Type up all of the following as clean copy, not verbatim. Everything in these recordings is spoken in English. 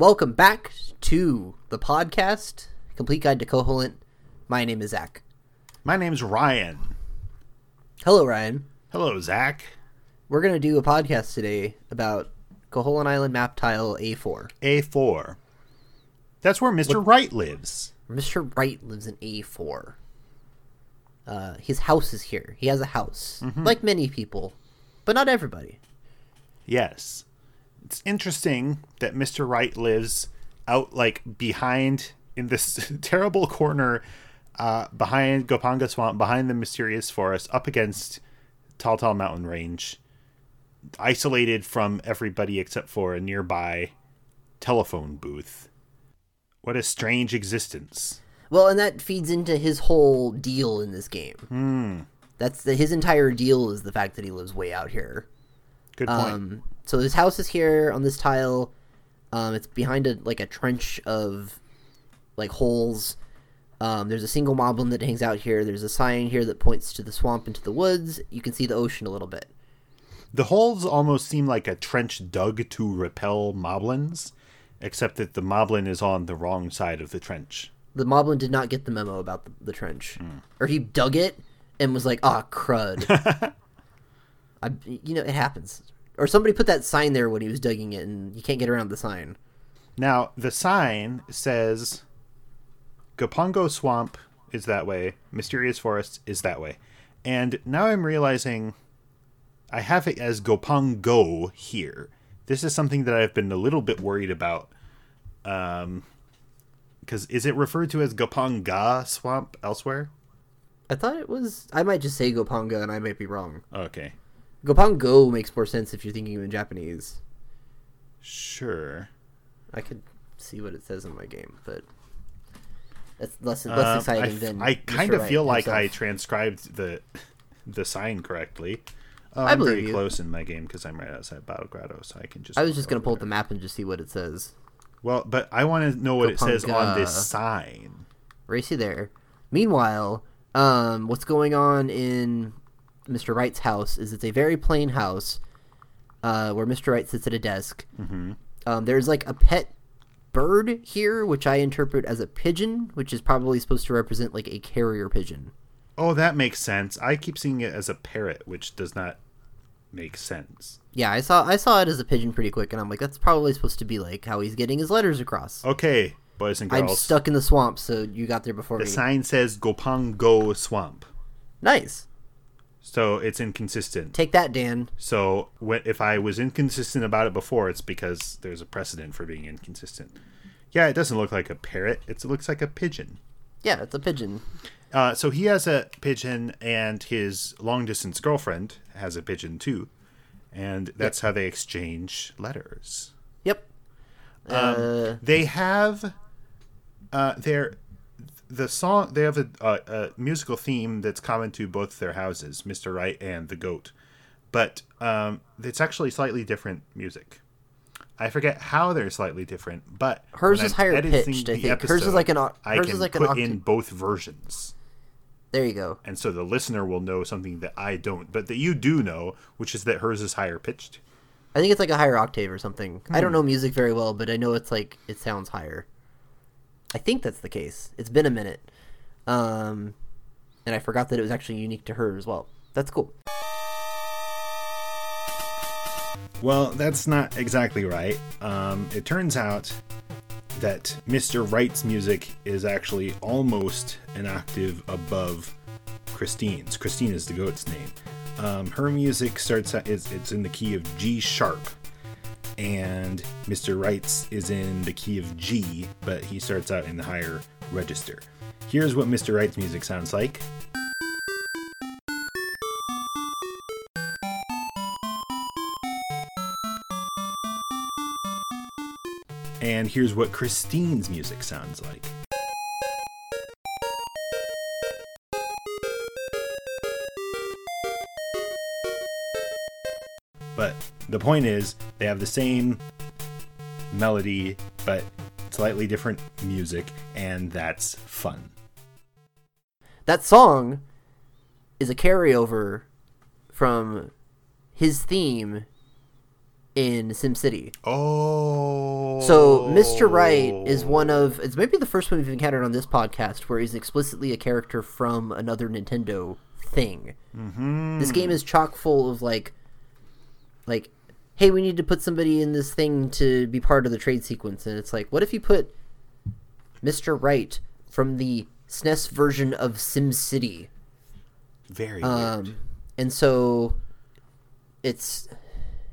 Welcome back to the podcast, Complete Guide to Koholint. My name is Zach. My name's Ryan. Hello, Ryan. Hello, Zach. We're going to do a podcast today about Koholint Island map tile A4. A4. That's where Mr. Wright lives. Mr. Wright lives in A4. His house is here. He has a house. Mm-hmm. Like many people, but not everybody. Yes. It's interesting that Mr. Wright lives out, like, behind, in this terrible corner, behind Gopongo Swamp, behind the mysterious forest, up against Tall Tall Mountain Range, isolated from everybody except for a nearby telephone booth. What a strange existence. Well, and that feeds into his whole deal in this game. Mm. His entire deal is the fact that he lives way out here. Good point. So his house is here on this tile. It's behind a trench of holes. There's a single moblin that hangs out here. There's a sign here that points to the swamp and to the woods. You can see the ocean a little bit. The holes almost seem like a trench dug to repel moblins, except that the moblin is on the wrong side of the trench. The moblin did not get the memo about the trench. Mm. Or he dug it and was like, ah, crud. It happens. Or somebody put that sign there when he was digging it, and you can't get around the sign. Now, the sign says, Gopongo Swamp is that way, Mysterious Forest is that way. And now I'm realizing I have it as Gopongo here. This is something that I've been a little bit worried about. Because is it referred to as Goponga Swamp elsewhere? I thought it was... I might just say Goponga, and I might be wrong. Okay. Gopongo makes more sense if you're thinking in Japanese. Sure. I could see what it says in my game, but that's less exciting than I kind of feel like I transcribed the sign correctly. I believe I'm very close in my game because I'm right outside Battle Grotto, so I can just... I was just going to pull up the map and just see what it says. Well, but I want to know what it says on this sign. Racy there. Meanwhile, what's going on in... Mr. Wright's house is it's a very plain house where Mr. Wright sits at a desk. Mm-hmm. There's a pet bird here, which I interpret as a pigeon, which is probably supposed to represent a carrier pigeon. Oh, that makes sense. I keep seeing it as a parrot, which does not make sense. Yeah, I saw it as a pigeon pretty quick, and I'm like, that's probably supposed to be how he's getting his letters across. Okay, boys and girls. I'm stuck in the swamp, so you got there before me. The sign says Gopongo Swamp. Nice. So it's inconsistent. Take that, Dan. So if I was inconsistent about it before, it's because there's a precedent for being inconsistent. Yeah, it doesn't look like a parrot. It looks like a pigeon. Yeah, it's a pigeon. So he has a pigeon, and his long-distance girlfriend has a pigeon, too. And that's how they exchange letters. Yep. They have their... They have a musical theme that's common to both their houses, Mr. Wright and the Goat, but it's actually slightly different music. I forget how they're slightly different, but hers is higher pitched. I think hers is like an octave. I can put in both versions. There you go. And so the listener will know something that I don't, but that you do know, which is that hers is higher pitched. I think it's a higher octave or something. I don't know music very well, but I know it's it sounds higher. I think that's the case. It's been a minute. And I forgot that it was actually unique to her as well. That's cool. Well, that's not exactly right. It turns out that Mr. Wright's music is actually almost an octave above Christine's. Christine is the goat's name. Her music it's in the key of G sharp. And Mr. Wright's is in the key of G, but he starts out in the higher register. Here's what Mr. Wright's music sounds like. And here's what Christine's music sounds like. But the point is, they have the same melody, but slightly different music, and that's fun. That song is a carryover from his theme in SimCity. Oh. So Mr. Wright is one of, it's maybe the first one we've encountered on this podcast where he's explicitly a character from another Nintendo thing. Mm-hmm. This game is chock full of like, hey, we need to put somebody in this thing to be part of the trade sequence. And it's like, what if you put Mr. Wright from the SNES version of SimCity? Very weird. And so it's...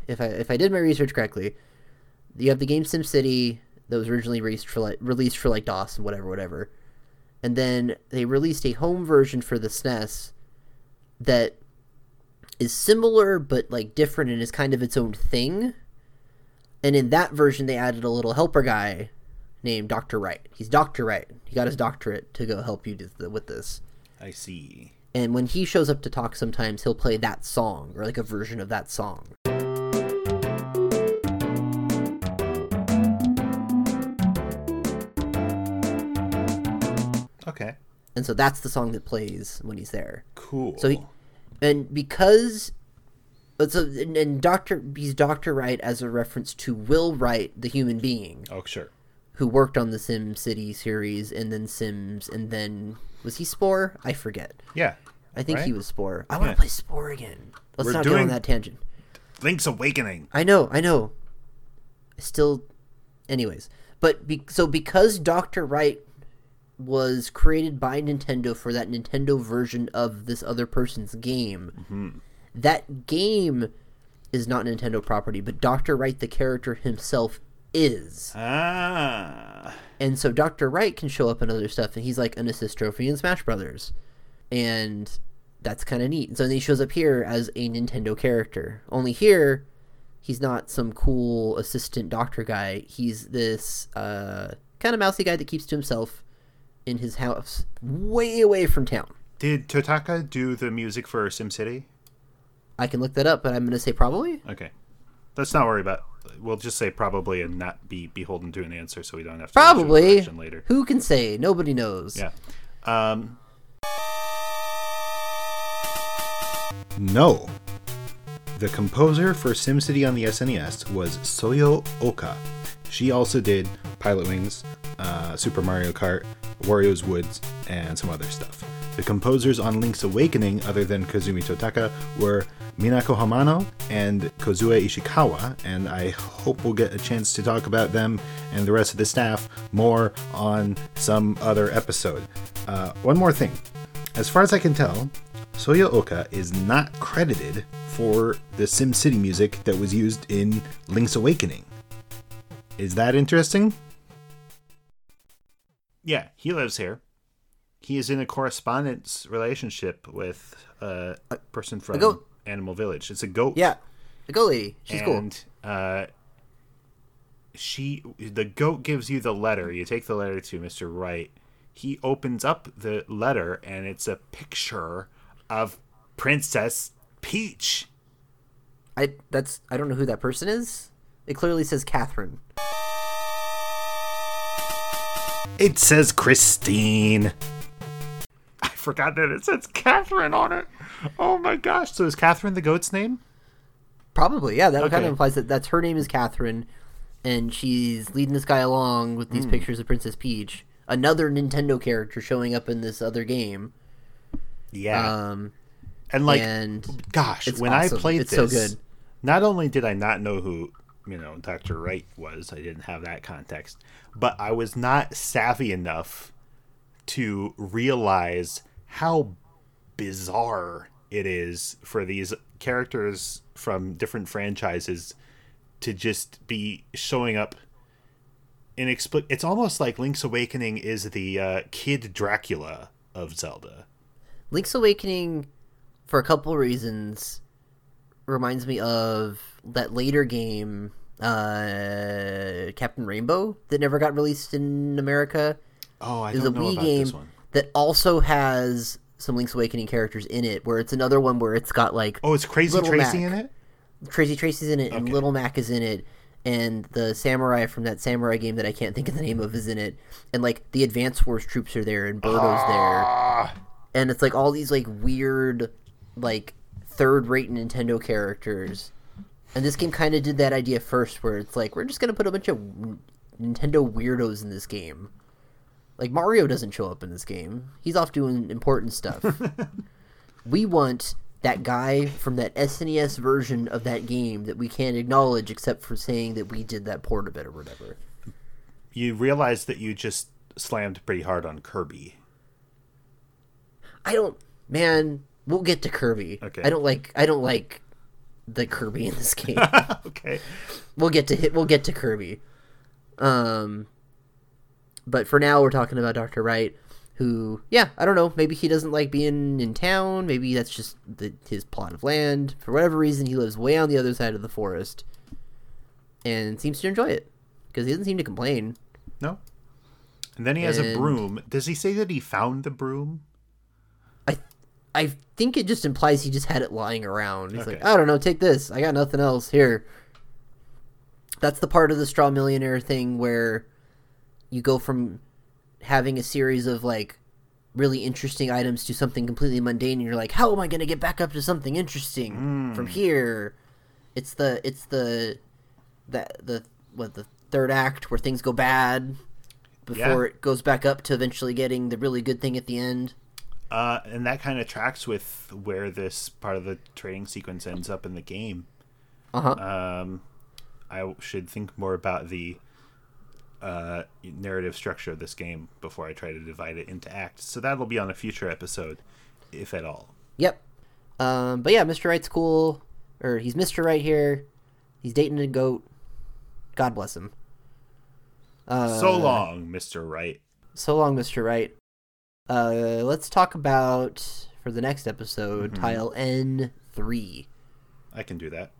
If I did my research correctly, you have the game SimCity that was originally released for DOS and whatever, and then they released a home version for the SNES that is similar but like different and is kind of its own thing. And in that version, they added a little helper guy named Dr. Wright. He's Dr. Wright. He got his doctorate to go help you with this. I see. And when he shows up to talk, sometimes he'll play that song or like a version of that song. Okay. And so that's the song that plays when he's there. Cool. So he's Dr. Wright as a reference to Will Wright, the human being. Oh, sure. Who worked on the SimCity series and then Sims and then, was he Spore? I forget. Yeah. I think he was Spore. I want to play Spore again. Let's not go on that tangent. Link's Awakening. I know. Still, anyways. But because Dr. Wright was created by Nintendo for that Nintendo version of this other person's game. Mm-hmm. That game is not Nintendo property, but Dr. Wright, the character himself, is. Ah. And so Dr. Wright can show up in other stuff, and he's like an assist trophy in Smash Brothers. And that's kind of neat. So then he shows up here as a Nintendo character. Only here, he's not some cool assistant doctor guy. He's this kind of mousy guy that keeps to himself in his house, way away from town. Did Totaka do the music for SimCity? I can look that up, but I'm going to say probably. Okay. Let's not worry about it. We'll just say probably and not be beholden to an answer so we don't have to probably later. Who can say? Nobody knows. Yeah. No. The composer for SimCity on the SNES was Soyo Oka. She also did Pilotwings, Super Mario Kart, Wario's Woods, and some other stuff. The composers on Link's Awakening, other than Kazumi Totaka, were Minako Hamano and Kozue Ishikawa, and I hope we'll get a chance to talk about them and the rest of the staff more on some other episode. One more thing. As far as I can tell, Soyo Oka is not credited for the SimCity music that was used in Link's Awakening. Is that interesting? Yeah, he lives here. He is in a correspondence relationship with a person from Animal Village. It's a goat. Yeah, a goat lady. She's cool. And the goat gives you the letter. You take the letter to Mr. Wright. He opens up the letter, and it's a picture of Princess Peach. I don't know who that person is. It clearly says Catherine. It says Christine. I forgot that it says Catherine on it. Oh my gosh. So is Catherine the goat's name? Probably, yeah. That kind of implies that's her name is Catherine, and she's leading this guy along with these pictures of Princess Peach. Another Nintendo character showing up in this other game. Yeah. When I played this, so good. Not only did I not know who Dr. Wright was, I didn't have that context, but I was not savvy enough to realize how bizarre it is for these characters from different franchises to just be showing up inexplicably. It's almost like Link's Awakening is the Kid Dracula of Zelda. Link's Awakening, for a couple reasons, reminds me of that later game, Captain Rainbow, that never got released in America. Oh, I don't know about this one. That also has some Link's Awakening characters in it, where it's another one where it's got like... Oh, it's Crazy Tracy in it? Crazy Tracy's in it, and Little Mac is in it, and the samurai from that samurai game that I can't think of the name of is in it, and like the Advance Wars troops are there, and Birdo's there, and it's like all these like weird like third-rate Nintendo characters And this game kind of did that idea first, where it's like, we're just going to put a bunch of Nintendo weirdos in this game. Like, Mario doesn't show up in this game. He's off doing important stuff. We want that guy from that SNES version of that game that we can't acknowledge except for saying that we did that port of it or whatever. You realize that you just slammed pretty hard on Kirby. Man, we'll get to Kirby. Okay. I don't like the Kirby in this game. Okay. We'll get to Kirby. But for now we're talking about Dr. Wright, who, yeah, I don't know, maybe he doesn't like being in town, maybe that's just his plot of land. For whatever reason, he lives way on the other side of the forest and seems to enjoy it because he doesn't seem to complain. No. And then he has a broom. Does he say that he found the broom? I think it just implies he just had it lying around. He's like, I don't know, take this. I got nothing else. Here. That's the part of the Straw Millionaire thing where you go from having a series of, like, really interesting items to something completely mundane, and you're like, how am I going to get back up to something interesting from here? It's the third act where things go bad before it goes back up to eventually getting the really good thing at the end. And that kind of tracks with where this part of the trading sequence ends up in the game. I should think more about the narrative structure of this game before I try to divide it into acts. So that'll be on a future episode, if at all. Yep. But yeah, Mr. Wright's cool. Or he's Mr. Wright here. He's dating a goat. God bless him. So long, Mr. Wright. So long, Mr. Wright. Let's talk about, for the next episode, tile N3. I can do that.